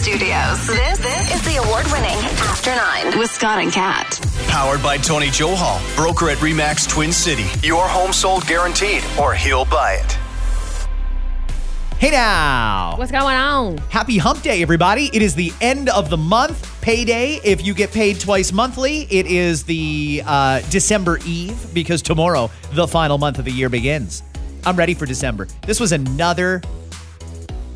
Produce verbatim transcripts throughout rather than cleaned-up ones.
Studios. This, this is the award-winning After Nine with Scott and Kat. Powered by Tony Johal, broker at REMAX Twin City. Your home sold guaranteed, or he'll buy it. Hey now! What's going on? Happy hump day, everybody. It is the end of the month. Payday, if you get paid twice monthly. It is the uh, December Eve, because tomorrow, the final month of the year begins. I'm ready for December. This was another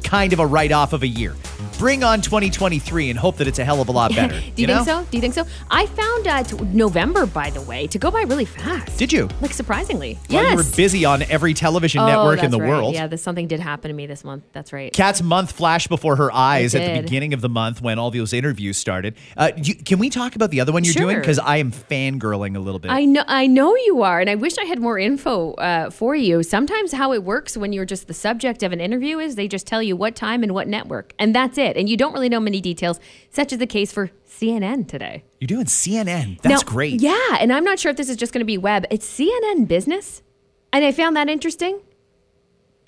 kind of a write-off of a year. Bring on twenty twenty-three and hope that it's a hell of a lot better. Do you, you think know? so? Do you think so? I found uh, t- November, by the way, to go by really fast. Did you? Like, surprisingly. Well, yes. You were busy on every television oh, network in the right. world. Yeah, this, something did happen to me this month. That's right. Kat's month flashed before her eyes at the beginning of the month when all those interviews started. Uh, you, can we talk about the other one you're sure. doing? Because I am fangirling a little bit. I know, I know you are, and I wish I had more info uh, for you. Sometimes how it works when you're just the subject of an interview is they just tell you what time and what network, and that's it. And you don't really know many details, such is the case for C N N today. You're doing C N N. That's now, great. Yeah, and I'm not sure if this is just going to be web. It's C N N Business, and I found that interesting.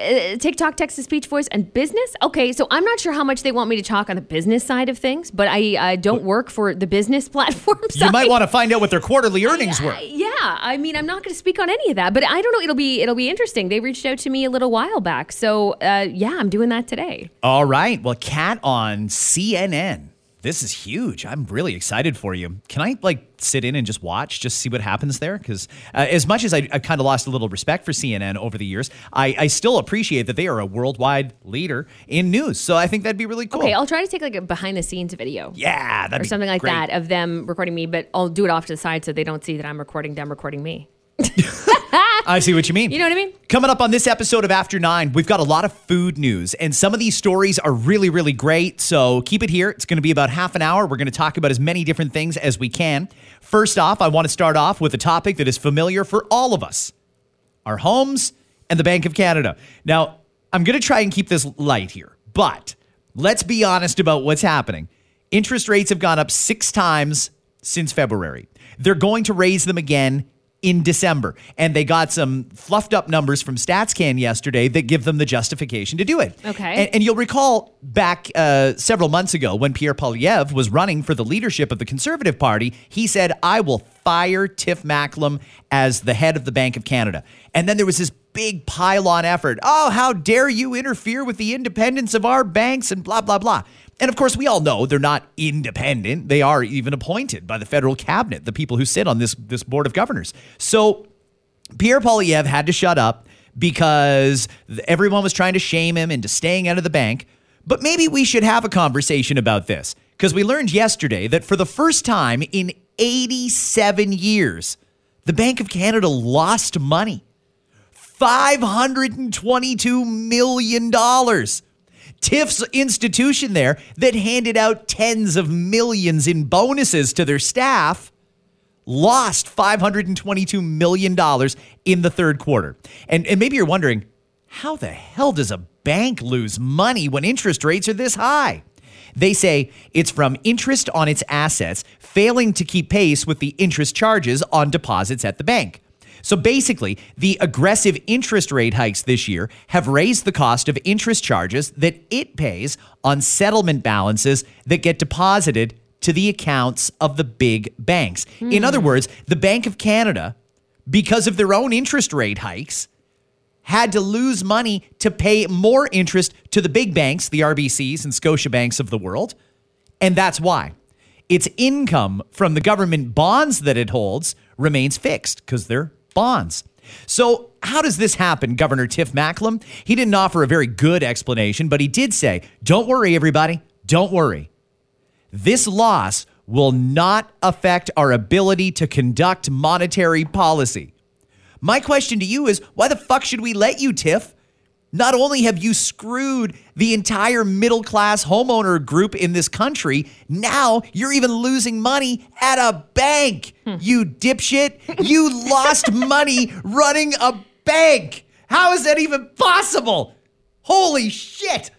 Uh, TikTok, text-to-speech, voice, and business. Okay, so I'm not sure how much they want me to talk on the business side of things, but I uh, don't work for the business platform side. You might want to find out what their quarterly earnings I, were. Yeah, I mean, I'm not going to speak on any of that, but I don't know. It'll be it'll be interesting. They reached out to me a little while back, so uh, yeah, I'm doing that today. All right, well, Kat on C N N. This is huge. I'm really excited for you. Can I, like, sit in and just watch, just see what happens there? Because uh, as much as I, I've kind of lost a little respect for C N N over the years, I, I still appreciate that they are a worldwide leader in news. So I think that'd be really cool. Okay, I'll try to take, like, a behind-the-scenes video. Yeah, that'd be great. Or something like that of them recording me, but I'll do it off to the side so they don't see that I'm recording them recording me. I see what you mean. You know what I mean? Coming up on this episode of After Nine, we've got a lot of food news, and some of these stories are really, really great, so keep it here. It's going to be about half an hour. We're going to talk about as many different things as we can. First off, I want to start off with a topic that is familiar for all of us, our homes and the Bank of Canada. Now, I'm going to try and keep this light here, but let's be honest about what's happening. Interest rates have gone up six times since February. They're going to raise them again in December. And they got some fluffed up numbers from StatsCan yesterday that give them the justification to do it. Okay. And, and you'll recall back uh, several months ago when Pierre Poilievre was running for the leadership of the Conservative Party, he said, I will fire Tiff Macklem as the head of the Bank of Canada. And then there was this big pylon effort. Oh, how dare you interfere with the independence of our banks and blah, blah, blah. And of course, we all know they're not independent. They are even appointed by the federal cabinet, the people who sit on this, this board of governors. So Pierre Poilievre had to shut up because everyone was trying to shame him into staying out of the bank. But maybe we should have a conversation about this, because we learned yesterday that for the first time in eighty-seven years, the Bank of Canada lost money. five hundred twenty-two million dollars. Tiff's institution there that handed out tens of millions in bonuses to their staff lost five hundred twenty-two million dollars in the third quarter. And, and maybe you're wondering, how the hell does a bank lose money when interest rates are this high? They say it's from interest on its assets failing to keep pace with the interest charges on deposits at the bank. So basically, the aggressive interest rate hikes this year have raised the cost of interest charges that it pays on settlement balances that get deposited to the accounts of the big banks. Mm. In other words, the Bank of Canada, because of their own interest rate hikes, had to lose money to pay more interest to the big banks, the R B Cs and Scotiabanks of the world. And that's why its income from the government bonds that it holds remains fixed, because they're bonds. So how does this happen, Governor Tiff Macklem? He didn't offer a very good explanation, but he did say, don't worry, everybody, don't worry. This loss will not affect our ability to conduct monetary policy. My question to you is, why the fuck should we let you, Tiff? Not only have you screwed the entire middle-class homeowner group in this country, now you're even losing money at a bank, hmm. you dipshit. You lost money running a bank. How is that even possible? Holy shit.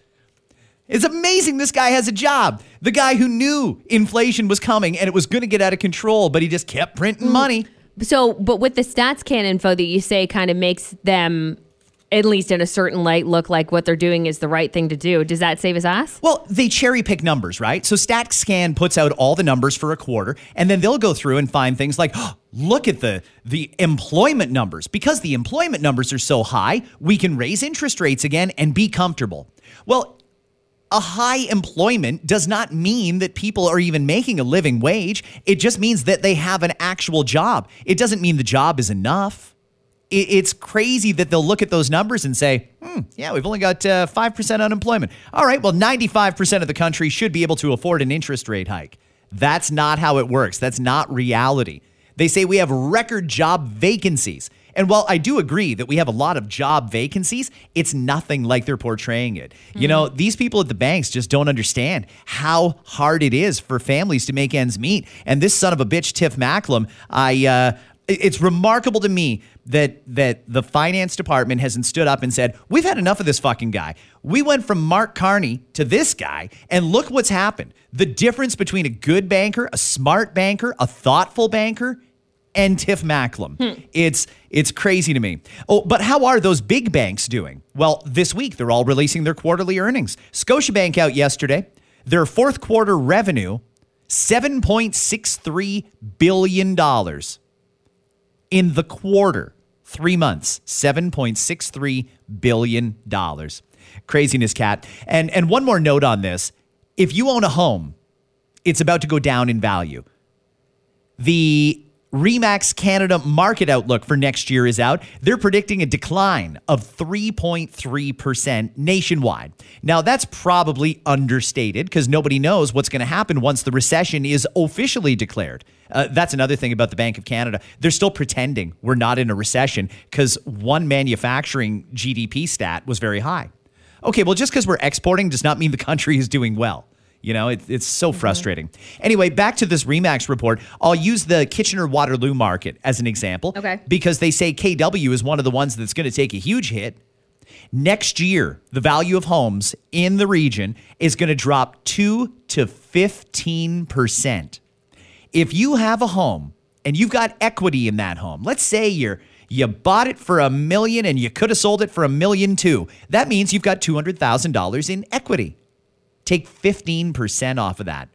It's amazing this guy has a job. The guy who knew inflation was coming and it was going to get out of control, but he just kept printing mm. money. So, but with the StatsCan info that you say kind of makes them, at least in a certain light, look like what they're doing is the right thing to do. Does that save his ass? Well, they cherry pick numbers, right? So StatsCan puts out all the numbers for a quarter, and then they'll go through and find things like, oh, look at the, the employment numbers. Because the employment numbers are so high, we can raise interest rates again and be comfortable. Well, a high employment does not mean that people are even making a living wage. It just means that they have an actual job. It doesn't mean the job is enough. It's crazy that they'll look at those numbers and say, hmm, yeah, we've only got uh, five percent unemployment. All right, well, ninety-five percent of the country should be able to afford an interest rate hike. That's not how it works. That's not reality. They say we have record job vacancies. And while I do agree that we have a lot of job vacancies, it's nothing like they're portraying it. Mm-hmm. You know, these people at the banks just don't understand how hard it is for families to make ends meet. And this son of a bitch, Tiff Macklem, I... Uh, It's remarkable to me that that the finance department hasn't stood up and said, we've had enough of this fucking guy. We went from Mark Carney to this guy, and look what's happened. The difference between a good banker, a smart banker, a thoughtful banker, and Tiff Macklem. Hmm. It's it's crazy to me. Oh, but how are those big banks doing? Well, this week, they're all releasing their quarterly earnings. Scotiabank out yesterday. Their fourth quarter revenue, seven point six three billion dollars. In the quarter, three months, seven point six three billion dollars. Craziness, Kat. And, and one more note on this. If you own a home, it's about to go down in value. The REMAX Canada market outlook for next year is out. They're predicting a decline of three point three percent nationwide. Now, that's probably understated because nobody knows what's going to happen once the recession is officially declared. Uh, that's another thing about the Bank of Canada. They're still pretending we're not in a recession because one manufacturing G D P stat was very high. Okay, well, just because we're exporting does not mean the country is doing well. You know, it, it's so mm-hmm. frustrating. Anyway, back to this REMAX report. I'll use the Kitchener-Waterloo market as an example. Okay. Because they say K W is one of the ones that's going to take a huge hit. Next year, the value of homes in the region is going to drop two to fifteen percent. If you have a home and you've got equity in that home, let's say you're you bought it for a million and you could have sold it for a million two. That means you've got two hundred thousand dollars in equity. Take fifteen percent off of that,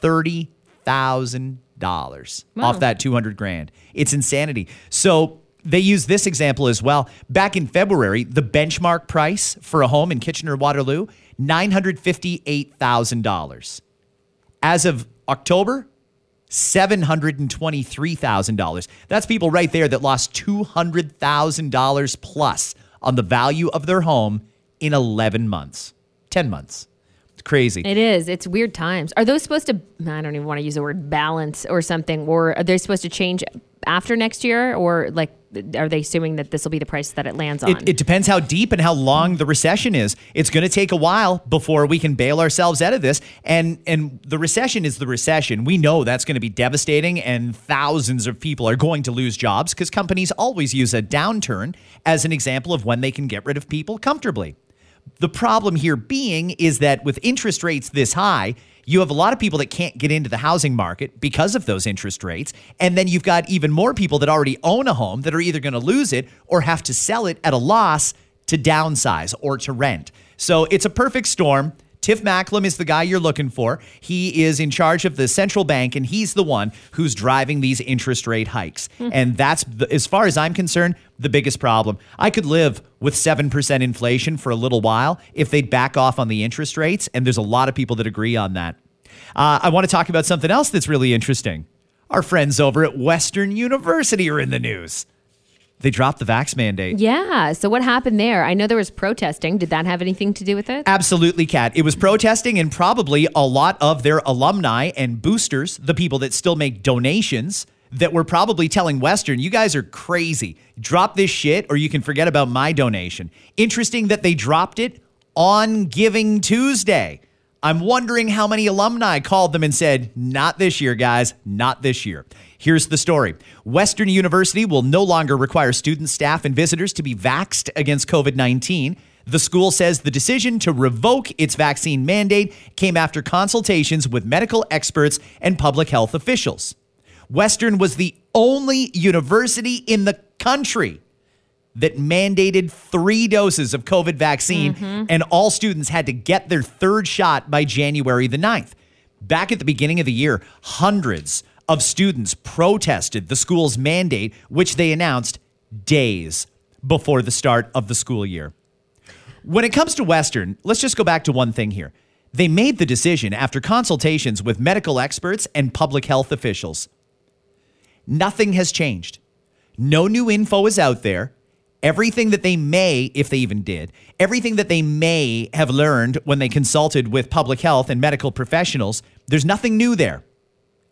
thirty thousand dollars wow. off that two hundred grand. It's insanity. So they use this example as well. Back in February, the benchmark price for a home in Kitchener-Waterloo, nine hundred fifty-eight thousand dollars. As of October, seven hundred twenty-three thousand dollars. That's people right there that lost two hundred thousand dollars plus on the value of their home in eleven months, ten months. Crazy. It is. It's weird times. Are those supposed to, I don't even want to use the word balance or something, or are they supposed to change after next year? Or like, are they assuming that this will be the price that it lands on? It, it depends how deep and how long the recession is. It's going to take a while before we can bail ourselves out of this. And, and the recession is the recession. We know that's going to be devastating and thousands of people are going to lose jobs because companies always use a downturn as an example of when they can get rid of people comfortably. The problem here being is that with interest rates this high, you have a lot of people that can't get into the housing market because of those interest rates. And then you've got even more people that already own a home that are either going to lose it or have to sell it at a loss to downsize or to rent. So it's a perfect storm. Tiff Macklem is the guy you're looking for. He is in charge of the central bank, and he's the one who's driving these interest rate hikes. Mm-hmm. And that's, as far as I'm concerned, the biggest problem. I could live with seven percent inflation for a little while if they'd back off on the interest rates, and there's a lot of people that agree on that. Uh, I want to talk about something else that's really interesting. Our friends over at Western University are in the news. They dropped the vax mandate. Yeah. So what happened there? I know there was protesting. Did that have anything to do with it? Absolutely, Kat. It was protesting and probably a lot of their alumni and boosters, the people that still make donations. that were probably telling Western, you guys are crazy. Drop this shit or you can forget about my donation. Interesting that they dropped it on Giving Tuesday. I'm wondering how many alumni called them and said, not this year, guys, not this year. Here's the story. Western University will no longer require students, staff, and visitors to be vaxxed against covid nineteen. The school says the decision to revoke its vaccine mandate came after consultations with medical experts and public health officials. Western was the only university in the country that mandated three doses of COVID vaccine, mm-hmm. and all students had to get their third shot by January the ninth. Back at the beginning of the year, hundreds of students protested the school's mandate, which they announced days before the start of the school year. When it comes to Western, let's just go back to one thing here. They made the decision after consultations with medical experts and public health officials. Nothing has changed. No new info is out there. Everything that they may, if they even did, everything that they may have learned when they consulted with public health and medical professionals, there's nothing new there.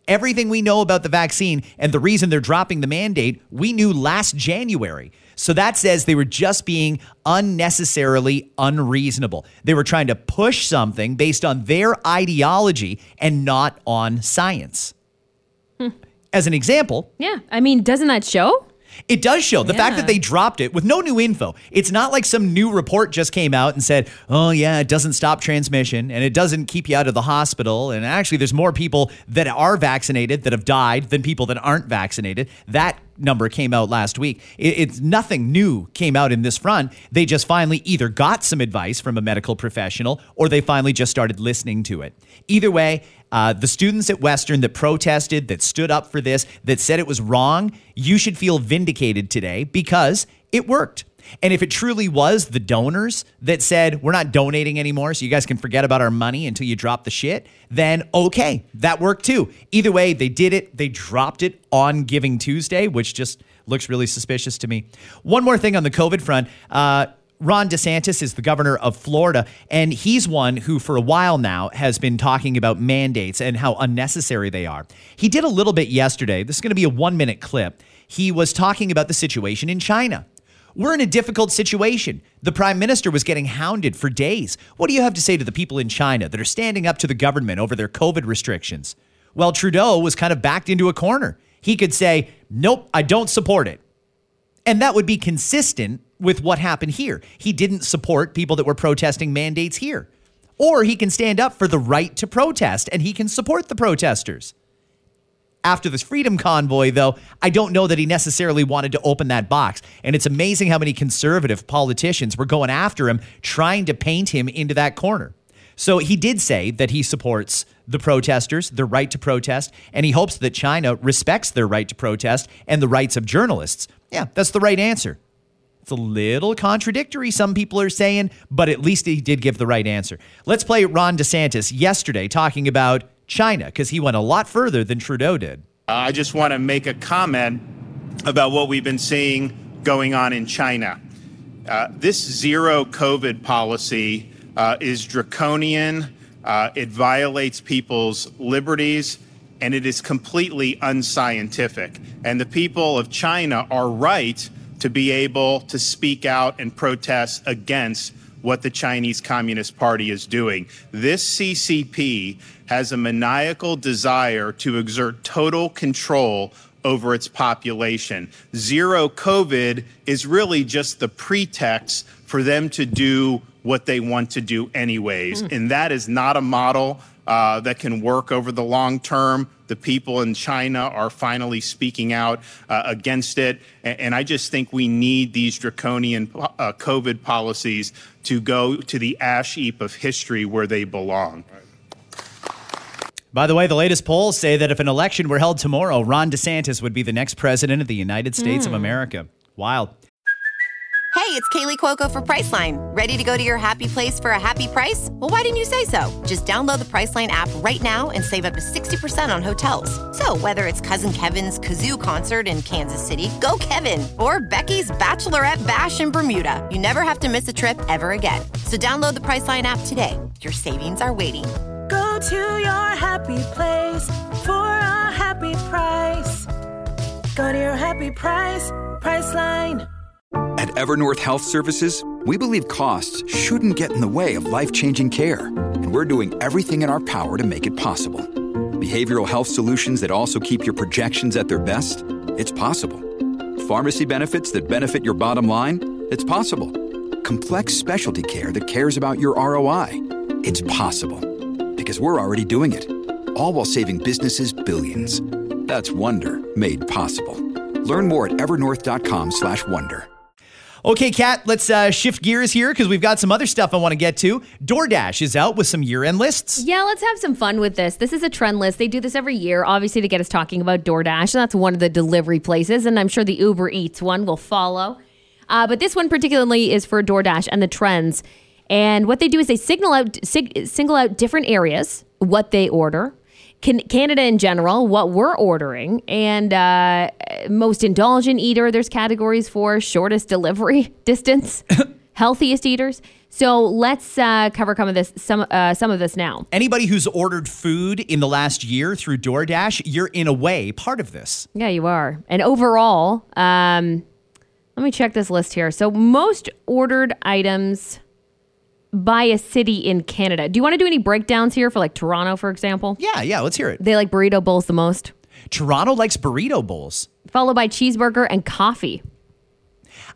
Everything we know about the vaccine and the reason they're dropping the mandate, we knew last January. So that says they were just being unnecessarily unreasonable. They were trying to push something based on their ideology and not on science. Hmm. As an example. Yeah, I mean, doesn't that show? It does show the yeah. fact that they dropped it with no new info. It's not like some new report just came out and said, oh, yeah, it doesn't stop transmission and it doesn't keep you out of the hospital. And actually, there's more people that are vaccinated that have died than people that aren't vaccinated. That number came out last week. It, it's nothing new came out in this front. They just finally either got some advice from a medical professional or they finally just started listening to it. Either way, Uh, the students at Western that protested, that stood up for this, that said it was wrong, you should feel vindicated today because it worked. And if it truly was the donors that said, we're not donating anymore, so you guys can forget about our money until you drop the shit, then okay, that worked too. Either way, they did it. They dropped it on Giving Tuesday, which just looks really suspicious to me. One more thing on the COVID front. Uh, Ron DeSantis is the governor of Florida, and he's one who for a while now has been talking about mandates and how unnecessary they are. He did a little bit yesterday. This is going to be a one-minute clip. He was talking about the situation in China. We're in a difficult situation. The prime minister was getting hounded for days. What do you have to say to the people in China that are standing up to the government over their COVID restrictions? Well, Trudeau was kind of backed into a corner. He could say, nope, I don't support it. And that would be consistent with what happened here. He didn't support people that were protesting mandates here. Or he can stand up for the right to protest and he can support the protesters. After this freedom convoy, though, I don't know that he necessarily wanted to open that box. And it's amazing how many conservative politicians were going after him, trying to paint him into that corner. So he did say that he supports the protesters, the right to protest, and he hopes that China respects their right to protest and the rights of journalists. Yeah, that's the right answer. It's a little contradictory, some people are saying, but at least he did give the right answer. Let's play Ron DeSantis yesterday talking about China, because he went a lot further than Trudeau did. I just want to make a comment about what we've been seeing going on in China. Uh, this zero COVID policy uh, is draconian. Uh, it violates people's liberties, and it is completely unscientific. And the people of China are right to be able to speak out and protest against what the Chinese Communist Party is doing. This C C P has a maniacal desire to exert total control over its population. Zero COVID is really just the pretext for them to do what they want to do anyways. Mm. And that is not a model uh, that can work over the long term. The people in China are finally speaking out uh, against it. And, and I just think we need these draconian uh, COVID policies to go to the ash heap of history where they belong. By the way, the latest polls say that if an election were held tomorrow, Ron DeSantis would be the next president of the United States mm. of America. Wild. Hey, it's Kaylee Cuoco for Priceline. Ready to go to your happy place for a happy price? Well, why didn't you say so? Just download the Priceline app right now and save up to sixty percent on hotels. So whether it's Cousin Kevin's Kazoo Concert in Kansas City, go Kevin, or Becky's Bachelorette Bash in Bermuda, you never have to miss a trip ever again. So download the Priceline app today. Your savings are waiting. Go to your happy place for a happy price. Go to your happy price, Priceline. At Evernorth Health Services, we believe costs shouldn't get in the way of life-changing care, and we're doing everything in our power to make it possible. Behavioral health solutions that also keep your projections at their best? It's possible. Pharmacy benefits that benefit your bottom line? It's possible. Complex specialty care that cares about your R O I? It's possible. Because we're already doing it. All while saving businesses billions. That's Wonder made possible. Learn more at evernorth.com slash wonder. Okay, Kat, let's uh, shift gears here because we've got some other stuff I want to get to. DoorDash is out with some year-end lists. Yeah, let's have some fun with this. This is a trend list. They do this every year, obviously, to get us talking about DoorDash. That's one of the delivery places, and I'm sure the Uber Eats one will follow. Uh, but this one particularly is for DoorDash and the trends. And what they do is they signal out, sig- single out different areas, what they order, Canada in general, what we're ordering, and uh, most indulgent eater, there's categories for shortest delivery distance, healthiest eaters. So let's uh, cover some of this, some, uh, some of this now. Anybody who's ordered food in the last year through DoorDash, you're in a way part of this. Yeah, you are. And overall, um, let me check this list here. So most ordered items by a city in Canada. Do you want to do any breakdowns here for like Toronto, for example? Yeah, yeah, let's hear it. They like burrito bowls the most. Toronto likes burrito bowls. Followed by cheeseburger and coffee.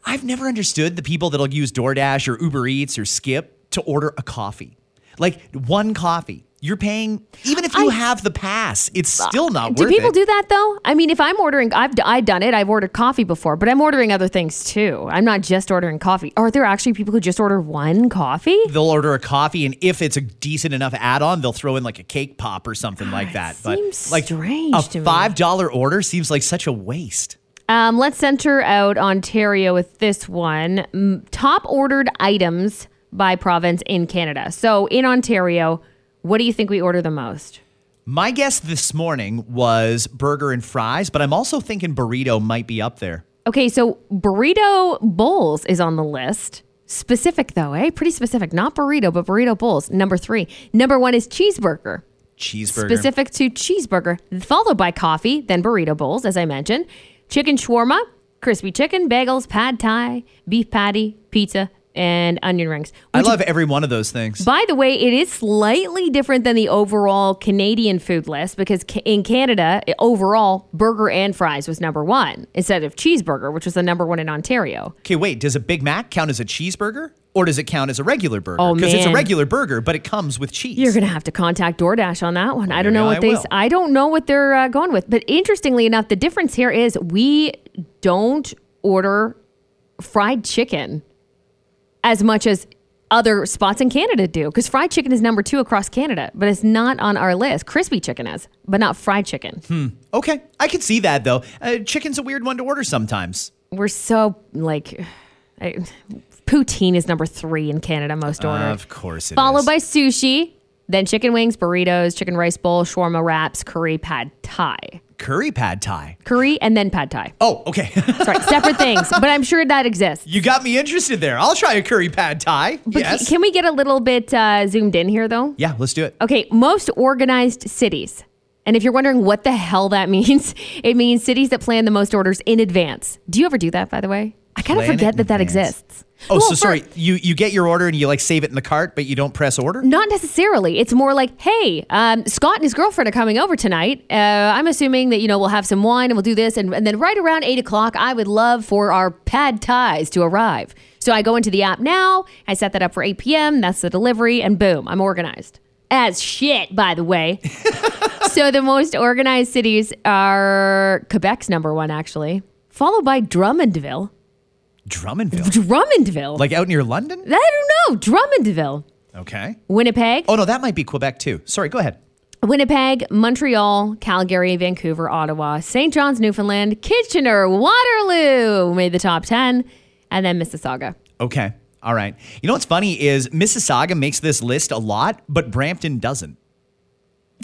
I've never understood the people that'll use DoorDash or Uber Eats or Skip to order a coffee. Like one coffee. You're paying, even if you I, have the pass, it's still not worth it. Do people do that though? I mean, if I'm ordering, I've I've done it. I've ordered coffee before, but I'm ordering other things too. I'm not just ordering coffee. Are there actually people who just order one coffee? They'll order a coffee, and if it's a decent enough add-on, they'll throw in like a cake pop or something oh, like that. It but seems like strange a to me. five dollars order seems like such a waste. Um, let's center out Ontario with this one: top ordered items by province in Canada. So in Ontario, what do you think we order the most? My guess this morning was burger and fries, but I'm also thinking burrito might be up there. Okay, so burrito bowls is on the list. Specific though, eh? Pretty specific. Not burrito, but burrito bowls. Number three. Number one is cheeseburger. Cheeseburger. Specific to cheeseburger, followed by coffee, then burrito bowls, as I mentioned. Chicken shawarma, crispy chicken, bagels, pad thai, beef patty, pizza, and onion rings. I love every one of those things. By the way, it is slightly different than the overall Canadian food list because in Canada, overall, burger and fries was number one instead of cheeseburger, which was the number one in Ontario. Okay, wait, does a Big Mac count as a cheeseburger? Or does it count as a regular burger? Oh, man. Because it's a regular burger, but it comes with cheese. You're going to have to contact DoorDash on that one. Well, I don't know what I they. Will. I don't know what they're uh, going with. But interestingly enough, the difference here is we don't order fried chicken as much as other spots in Canada do, because fried chicken is number two across Canada, but it's not on our list. Crispy chicken is, but not fried chicken. Hmm. Okay, I can see that though. Uh, chicken's a weird one to order sometimes. We're so like, I, poutine is number three in Canada most ordered. Uh, of course it Followed is. Followed by sushi, then chicken wings, burritos, chicken rice bowl, shawarma wraps, curry, pad thai. Curry pad thai. Curry and then pad thai. Oh, okay. Sorry, separate things, but I'm sure that exists. You got me interested there. I'll try a curry pad thai. But yes. Can we get a little bit uh, zoomed in here, though? Yeah, let's do it. Okay, most organized cities. And if you're wondering what the hell that means, it means cities that plan the most orders in advance. Do you ever do that, by the way? I kind of forget that that exists. Oh, well, so first, sorry. You you get your order and you like save it in the cart, but you don't press order? Not necessarily. It's more like, hey, um, Scott and his girlfriend are coming over tonight. Uh, I'm assuming that, you know, we'll have some wine and we'll do this. And, and then right around eight o'clock, I would love for our pad thais to arrive. So I go into the app now. I set that up for eight p.m. That's the delivery. And boom, I'm organized. As shit, by the way. So the most organized cities are Quebec's number one, actually, followed by Drummondville. Drummondville? Drummondville. Like out near London? I don't know. Drummondville. Okay. Winnipeg. Oh, no, that might be Quebec too. Sorry, go ahead. Winnipeg, Montreal, Calgary, Vancouver, Ottawa, Saint John's, Newfoundland, Kitchener-Waterloo made the top ten, and then Mississauga. Okay. All right. You know what's funny is Mississauga makes this list a lot, but Brampton doesn't.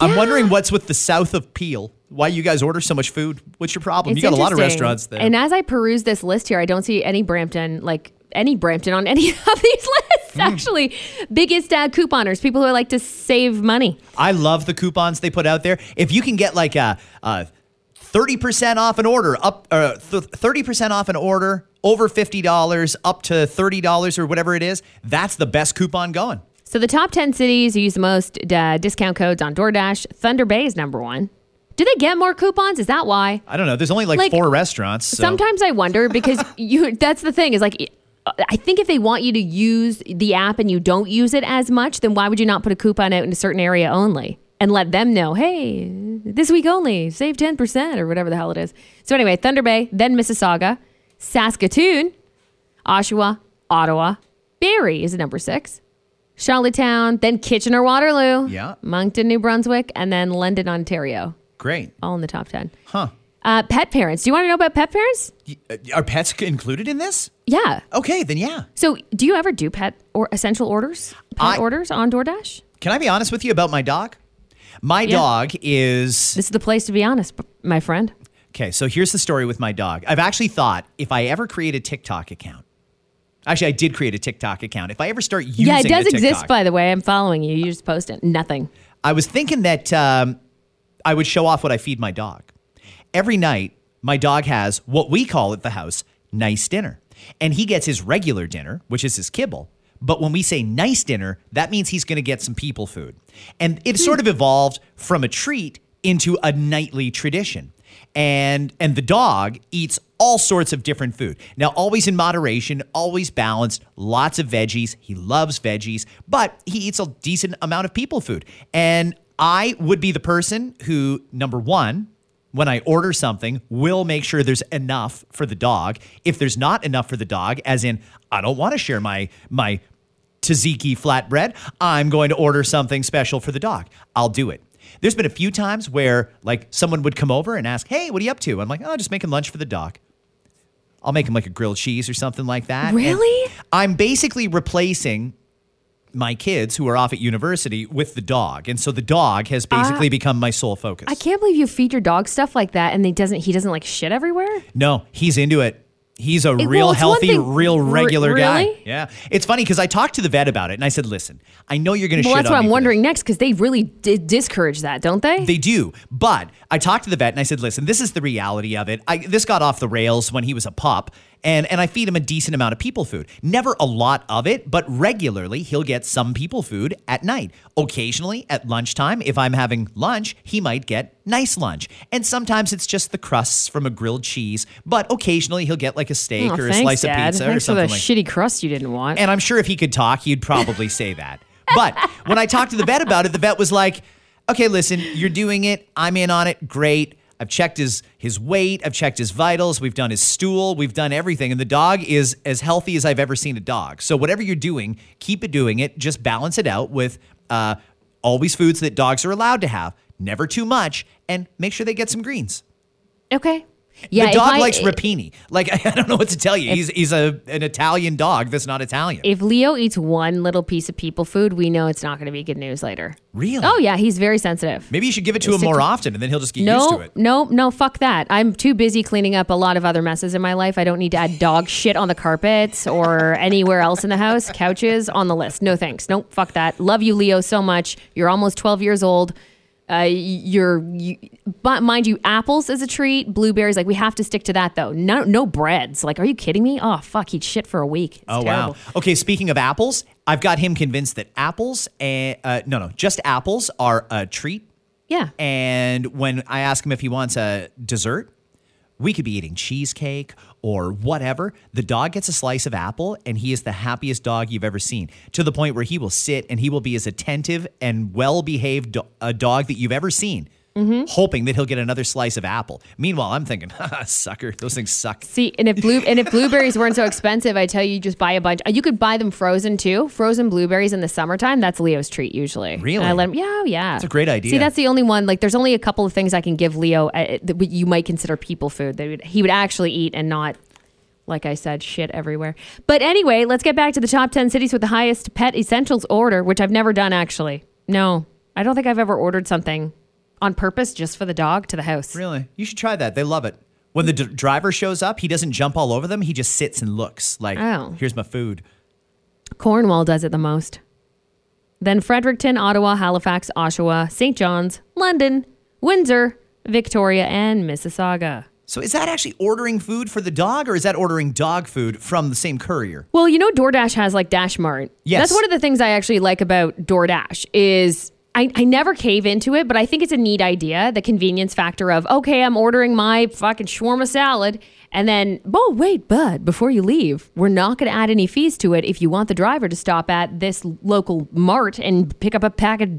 Yeah. I'm wondering what's with the south of Peel. Why you guys order so much food? What's your problem? It's you got a lot of restaurants there. And as I peruse this list here, I don't see any Brampton, like any Brampton on any of these lists, actually. Mm. Biggest uh, couponers, people who like to save money. I love the coupons they put out there. If you can get like a, a thirty percent off an order, up uh, th- thirty percent off an order, over fifty dollars, up to thirty dollars or whatever it is. That's the best coupon going. So the top ten cities who use the most uh, discount codes on DoorDash, Thunder Bay is number one. Do they get more coupons? Is that why? I don't know. There's only like, like four restaurants. So. Sometimes I wonder because you that's the thing is like, I think if they want you to use the app and you don't use it as much, then why would you not put a coupon out in a certain area only and let them know, hey, this week only, save ten percent or whatever the hell it is. So anyway, Thunder Bay, then Mississauga, Saskatoon, Oshawa, Ottawa, Barrie is number six. Charlottetown, then Kitchener-Waterloo, yeah. Moncton, New Brunswick, and then London, Ontario. Great. All in the top ten. Huh. Uh, pet parents. Do you want to know about pet parents? Y- are pets included in this? Yeah. Okay, then yeah. So do you ever do pet or essential orders, pet I, orders on DoorDash? Can I be honest with you about my dog? My yeah. dog is... This is the place to be honest, my friend. Okay, so here's the story with my dog. I've actually thought if I ever create a TikTok account, Actually, I did create a TikTok account. If I ever start using yeah, it does TikTok, exist, by the way. I'm following you. You just post it. Nothing. I was thinking that um, I would show off what I feed my dog. Every night, my dog has what we call at the house, nice dinner. And he gets his regular dinner, which is his kibble. But when we say nice dinner, that means he's going to get some people food. And it sort of evolved from a treat into a nightly tradition. And and the dog eats all sorts of different food. Now, always in moderation, always balanced, lots of veggies. He loves veggies, but he eats a decent amount of people food. And I would be the person who, number one, when I order something, will make sure there's enough for the dog. If there's not enough for the dog, as in, I don't want to share my my tzatziki flatbread, I'm going to order something special for the dog. I'll do it. There's been a few times where like someone would come over and ask, hey, what are you up to? I'm like, oh, just making lunch for the dog. I'll make him like a grilled cheese or something like that. Really? And I'm basically replacing my kids who are off at university with the dog. And so the dog has basically uh, become my sole focus. I can't believe you feed your dog stuff like that and he doesn't, he doesn't like shit everywhere? No, he's into it. He's a it, real well, healthy, thing, real regular r- really? guy. Yeah. It's funny because I talked to the vet about it and I said, listen, I know you're going to well, shit on me. Well, that's what I'm wondering this. next because they really d- discourage that, don't they? They do. But I talked to the vet and I said, listen, this is the reality of it. I, this got off the rails when he was a pup and, and I feed him a decent amount of people food. Never a lot of it, but regularly he'll get some people food at night. Occasionally at lunchtime, if I'm having lunch, he might get nice lunch. And sometimes it's just the crusts from a grilled cheese, but occasionally he'll get like Like a steak oh, or a thanks, slice Dad. of pizza thanks or something for the like. Shitty crust you didn't want. And I'm sure if he could talk, he'd probably say that. But when I talked to the vet about it, the vet was like, "Okay, listen, you're doing it. I'm in on it. Great. I've checked his his weight. I've checked his vitals. We've done his stool. We've done everything. And the dog is as healthy as I've ever seen a dog. So whatever you're doing, keep it doing it. Just balance it out with uh, always foods that dogs are allowed to have, never too much, and make sure they get some greens." Okay. Yeah, the dog I, likes rapini. Like, I don't know what to tell you. If, he's he's a an Italian dog that's not Italian. If Leo eats one little piece of people food, we know it's not going to be good news later. Really? Oh, yeah. He's very sensitive. Maybe you should give it to he's him more to- often, and then he'll just get no, used to it. No, no, fuck that. I'm too busy cleaning up a lot of other messes in my life. I don't need to add dog shit on the carpets or anywhere else in the house. Couches on the list. No, thanks. Nope, fuck that. Love you, Leo, so much. You're almost twelve years old. Uh, you're, you, but mind you, apples as a treat, blueberries, like we have to stick to that though. No, no breads. Like, are you kidding me? Oh, fuck, he'd shit for a week. It's oh, terrible. Wow. Okay, speaking of apples, I've got him convinced that apples, and, uh, no, no, just apples are a treat. Yeah. And when I ask him if he wants a dessert, we could be eating cheesecake or whatever. The dog gets a slice of apple and he is the happiest dog you've ever seen, to the point where he will sit and he will be as attentive and well-behaved do- a dog that you've ever seen, mm-hmm. hoping that he'll get another slice of apple. Meanwhile, I'm thinking, haha, sucker, those things suck. See, and if blue and if blueberries weren't so expensive, I tell you, you just buy a bunch. You could buy them frozen too. Frozen blueberries in the summertime, that's Leo's treat usually. Really? And I let him, yeah, yeah. That's a great idea. See, that's the only one. Like, there's only a couple of things I can give Leo uh, that you might consider people food that he would actually eat and not, like I said, shit everywhere. But anyway, let's get back to the top ten cities with the highest pet essentials order, which I've never done actually. No, I don't think I've ever ordered something on purpose just for the dog to the house. Really? You should try that. They love it. When the d- driver shows up, he doesn't jump all over them. He just sits and looks like, oh. here's my food. Cornwall does it the most. Then Fredericton, Ottawa, Halifax, Oshawa, Saint John's, London, Windsor, Victoria, and Mississauga. So is that actually ordering food for the dog, or is that ordering dog food from the same courier? Well, you know, DoorDash has like Dash Mart. Yes. That's one of the things I actually like about DoorDash is I, I never cave into it, but I think it's a neat idea. The convenience factor of, okay, I'm ordering my fucking shawarma salad. And then, oh, wait, bud, before you leave, we're not going to add any fees to it if you want the driver to stop at this local mart and pick up a pack of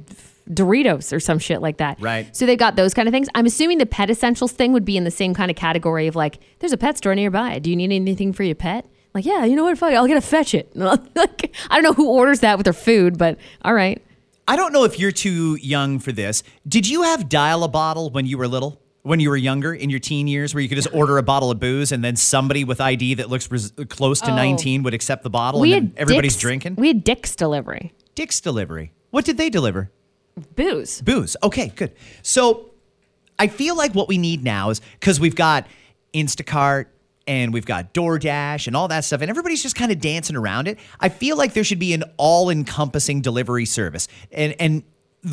Doritos or some shit like that. Right. So they got those kind of things. I'm assuming the pet essentials thing would be in the same kind of category of like, there's a pet store nearby. Do you need anything for your pet? Like, yeah, you know what? Fuck it. I'll get a fetch it. Like, I don't know who orders that with their food, but all right. I don't know if you're too young for this. Did you have dial-a-bottle when you were little? When you were younger, in your teen years, where you could just order a bottle of booze and then somebody with I D that looks res- close to oh. nineteen would accept the bottle we and then everybody's Dick's, drinking? We had Dick's delivery. Dick's delivery. What did they deliver? Booze. Booze. Okay, good. So I feel like what we need now is, because we've got Instacart and we've got DoorDash and all that stuff, and everybody's just kind of dancing around it. I feel like there should be an all-encompassing delivery service. And and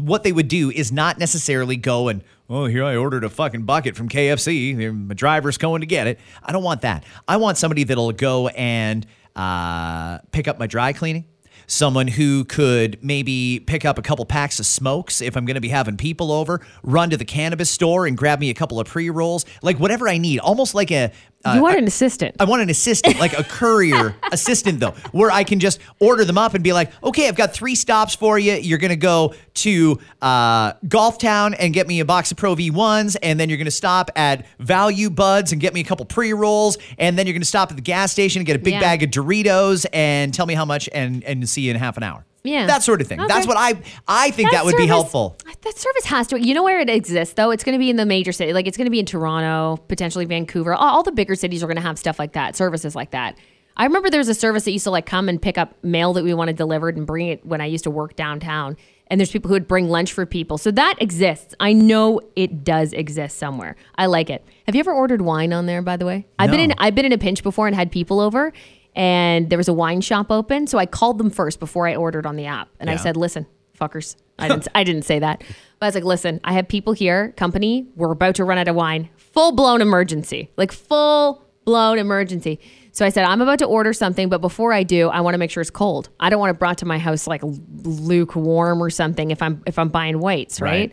what they would do is not necessarily go and, oh, here I ordered a fucking bucket from K F C. My driver's going to get it. I don't want that. I want somebody that'll go and uh, pick up my dry cleaning. Someone who could maybe pick up a couple packs of smokes if I'm going to be having people over, run to the cannabis store and grab me a couple of pre-rolls, like whatever I need, almost like a... Uh, you want a, an assistant. I want an assistant, like a courier assistant, though, where I can just order them up and be like, okay, I've got three stops for you. You're going to go to uh, Golf Town and get me a box of Pro V ones, and then you're going to stop at Value Buds and get me a couple pre-rolls, and then you're going to stop at the gas station and get a big yeah. bag of Doritos and tell me how much and, and see you in half an hour. Yeah. That sort of thing. Okay. That's what I I think that, that would service, be helpful. That service has to. You know where it exists, though? It's going to be in the major city. Like, it's going to be in Toronto, potentially Vancouver. All, all the bigger cities are going to have stuff like that, services like that. I remember there was a service that used to, like, come and pick up mail that we wanted delivered and bring it when I used to work downtown. And there's people who would bring lunch for people. So that exists. I know it does exist somewhere. I like it. Have you ever ordered wine on there, by the way? No. I've been in, I've been in a pinch before and had people over. And there was a wine shop open, so I called them first before I ordered on the app. And yeah. I said, listen, fuckers. I didn't I didn't say that. But I was like, listen, I have people here, company, we're about to run out of wine. Full-blown emergency. Like, full-blown emergency. So I said, I'm about to order something, but before I do, I want to make sure it's cold. I don't want it brought to my house, like, lukewarm or something if I'm if I'm buying whites, right? right?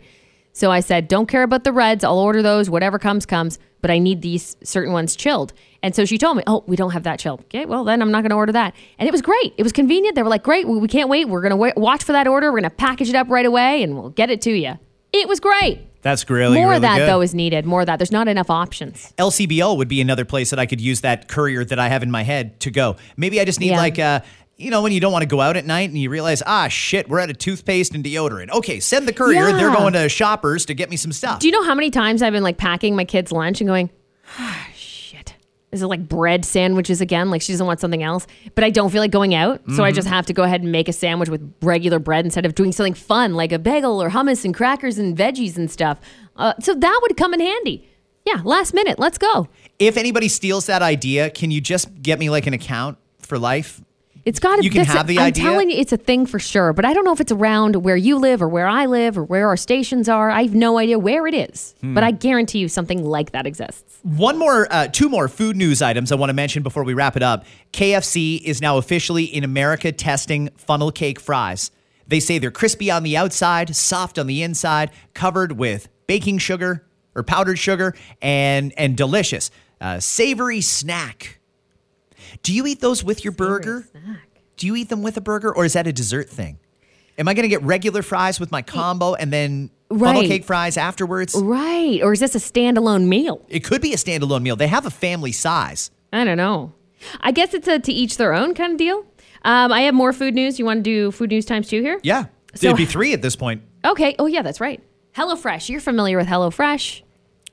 So I said, don't care about the reds. I'll order those. Whatever comes, comes. But I need these certain ones chilled. And so she told me, oh, we don't have that chilled. Okay, well, then I'm not going to order that. And it was great. It was convenient. They were like, great, we can't wait. We're going to watch for that order. We're going to package it up right away, and we'll get it to you. It was great. That's really, More really of that, good. Though, is needed. More of that. There's not enough options. L C B O would be another place that I could use that courier that I have in my head to go. Maybe I just need yeah. like a... You know, when you don't want to go out at night and you realize, ah, shit, we're out of toothpaste and deodorant. Okay, send the courier. Yeah. They're going to Shoppers to get me some stuff. Do you know how many times I've been like packing my kids' lunch and going, ah, shit. Is it like bread sandwiches again? Like she doesn't want something else. But I don't feel like going out. Mm-hmm. So I just have to go ahead and make a sandwich with regular bread instead of doing something fun like a bagel or hummus and crackers and veggies and stuff. Uh, so that would come in handy. Yeah, last minute. Let's go. If anybody steals that idea, can you just get me like an account for life? It's got to be. You can have the I'm idea. I'm telling you, it's a thing for sure. But I don't know if it's around where you live or where I live or where our stations are. I have no idea where it is. Hmm. But I guarantee you something like that exists. One more, uh, two more food news items I want to mention before we wrap it up. K F C is now officially in America testing funnel cake fries. They say they're crispy on the outside, soft on the inside, covered with baking sugar or powdered sugar, and, and delicious. Uh, savory snack. Do you eat those with your burger? Do you eat them with a burger, or is that a dessert thing? Am I going to get regular fries with my combo and then right. funnel cake fries afterwards? Right. Or is this a standalone meal? It could be a standalone meal. They have a family size. I don't know. I guess it's a to each their own kind of deal. Um, I have more food news. You want to do food news times two here? Yeah. So, it'd be three at this point. Okay. Oh, yeah, that's right. HelloFresh. You're familiar with HelloFresh.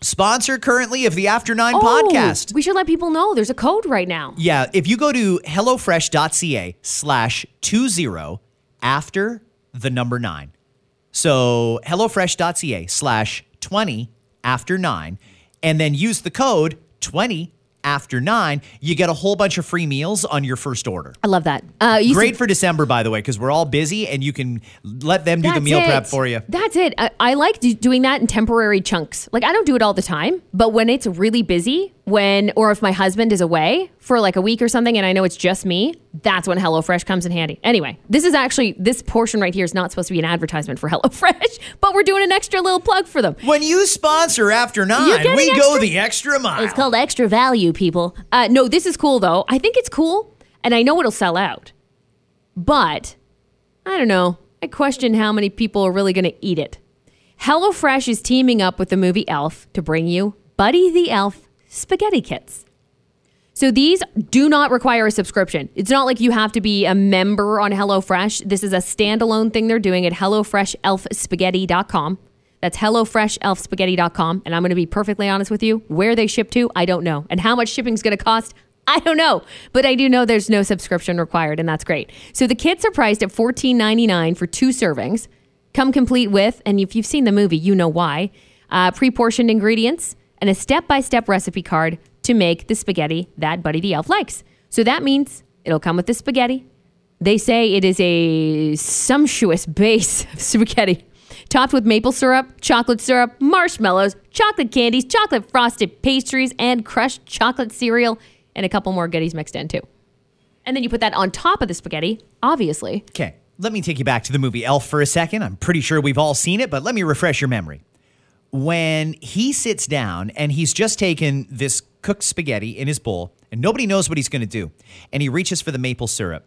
Sponsor currently of the After Nine oh, podcast. We should let people know there's a code right now. Yeah, if you go to HelloFresh.ca slash two zero after the number nine. So HelloFresh.ca slash twenty after nine. And then use the code twenty After Nine, you get a whole bunch of free meals on your first order. I love that. Uh, you Great see- for December, by the way, because we're all busy and you can let them do That's the meal it. prep for you. That's it. I, I like do- doing that in temporary chunks. Like, I don't do it all the time, but when it's really busy, when or if my husband is away for like a week or something and I know it's just me, that's when HelloFresh comes in handy. Anyway, this is actually, this portion right here is not supposed to be an advertisement for HelloFresh, but we're doing an extra little plug for them. When you sponsor After Nine, we go the extra mile. It's called extra value, people. Uh, no, this is cool though. I think it's cool and I know it'll sell out, but I don't know. I question how many people are really going to eat it. HelloFresh is teaming up with the movie Elf to bring you Buddy the Elf spaghetti kits. So these do not require a subscription. It's not like you have to be a member on HelloFresh. This is a standalone thing they're doing at hello fresh elf spaghetti dot com. That's hello fresh elf spaghetti dot com. And I'm going to be perfectly honest with you. Where they ship to, I don't know. And how much shipping is going to cost, I don't know. But I do know there's no subscription required, and that's great. So the kits are priced at fourteen ninety-nine for two servings. Come complete with, and if you've seen the movie, you know why, uh, pre-portioned ingredients, and a step-by-step recipe card to make the spaghetti that Buddy the Elf likes. So that means it'll come with the spaghetti. They say it is a sumptuous base of spaghetti, topped with maple syrup, chocolate syrup, marshmallows, chocolate candies, chocolate frosted pastries, and crushed chocolate cereal, and a couple more goodies mixed in, too. And then you put that on top of the spaghetti, obviously. Okay, let me take you back to the movie Elf for a second. I'm pretty sure we've all seen it, but let me refresh your memory. When he sits down and he's just taken this cooked spaghetti in his bowl and nobody knows what he's going to do, and he reaches for the maple syrup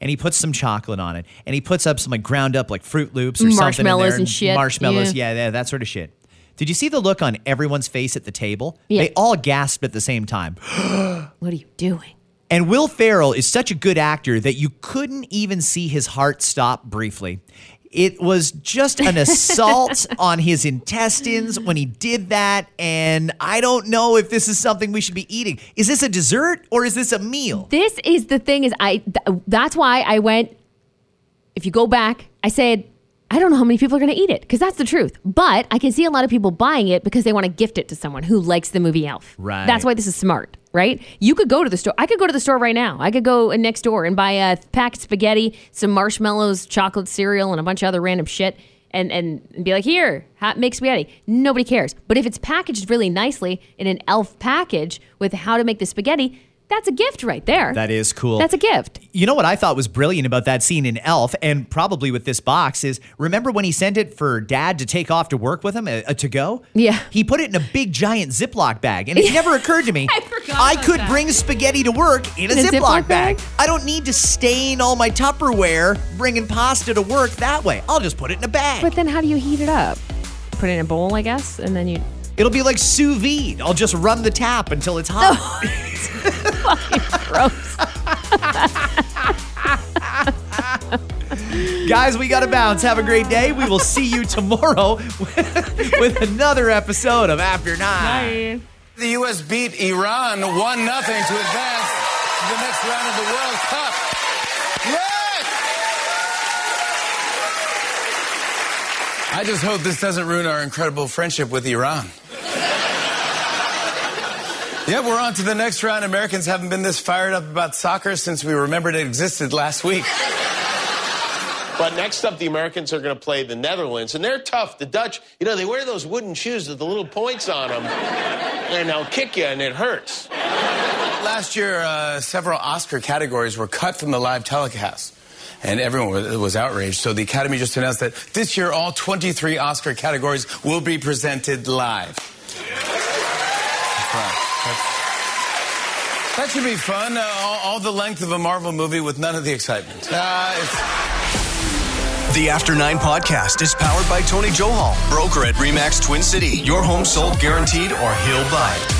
and he puts some chocolate on it and he puts up some like ground up like Fruit Loops or marshmallows something in there, and, and shit. Marshmallows, yeah. yeah, that sort of shit. Did you see the look on everyone's face at the table? Yeah. They all gasped at the same time. What are you doing? And Will Ferrell is such a good actor that you couldn't even see his heart stop briefly. It was just an assault on his intestines when he did that, and I don't know if this is something we should be eating. Is this a dessert or is this a meal? This is the thing is I th- that's why I went, if you go back, I said, I don't know how many people are going to eat it, because that's the truth. But I can see a lot of people buying it because they want to gift it to someone who likes the movie Elf. Right. That's why this is smart, right? You could go to the store. I could go to the store right now. I could go next door and buy a pack of spaghetti, some marshmallows, chocolate cereal, and a bunch of other random shit and, and be like, here, make spaghetti. Nobody cares. But if it's packaged really nicely in an Elf package with how to make the spaghetti, that's a gift right there. That is cool. That's a gift. You know what I thought was brilliant about that scene in Elf, and probably with this box, is remember when he sent it for Dad to take off to work with him, a, a to-go? Yeah. He put it in a big, giant Ziploc bag, and it never occurred to me, I forgot I could that. bring spaghetti to work in a, in a Ziploc, Ziploc bag. bag. I don't need to stain all my Tupperware bringing pasta to work that way. I'll just put it in a bag. But then how do you heat it up? Put it in a bowl, I guess, and then you... It'll be like sous vide. I'll just run the tap until it's hot. Oh, it's fucking gross. Guys, we gotta bounce. Have a great day. We will see you tomorrow with, with another episode of After Nine. Bye. The U S beat Iran one nothing to advance to the next round of the World Cup. Yes! I just hope this doesn't ruin our incredible friendship with Iran. Yeah, we're on to the next round. Americans haven't been this fired up about soccer since we remembered it existed last week. But next up, the Americans are going to play the Netherlands, and they're tough. The Dutch, you know, they wear those wooden shoes with the little points on them, and they'll kick you, and it hurts. Last year, uh, several Oscar categories were cut from the live telecast, and everyone was outraged. So the Academy just announced that this year, all twenty-three Oscar categories will be presented live. Right. That's, that should be fun. Uh, all, all the length of a Marvel movie with none of the excitement. Uh, it's... The After Nine podcast is powered by Tony Johal, broker at REMAX Twin City. Your home sold guaranteed or he'll buy.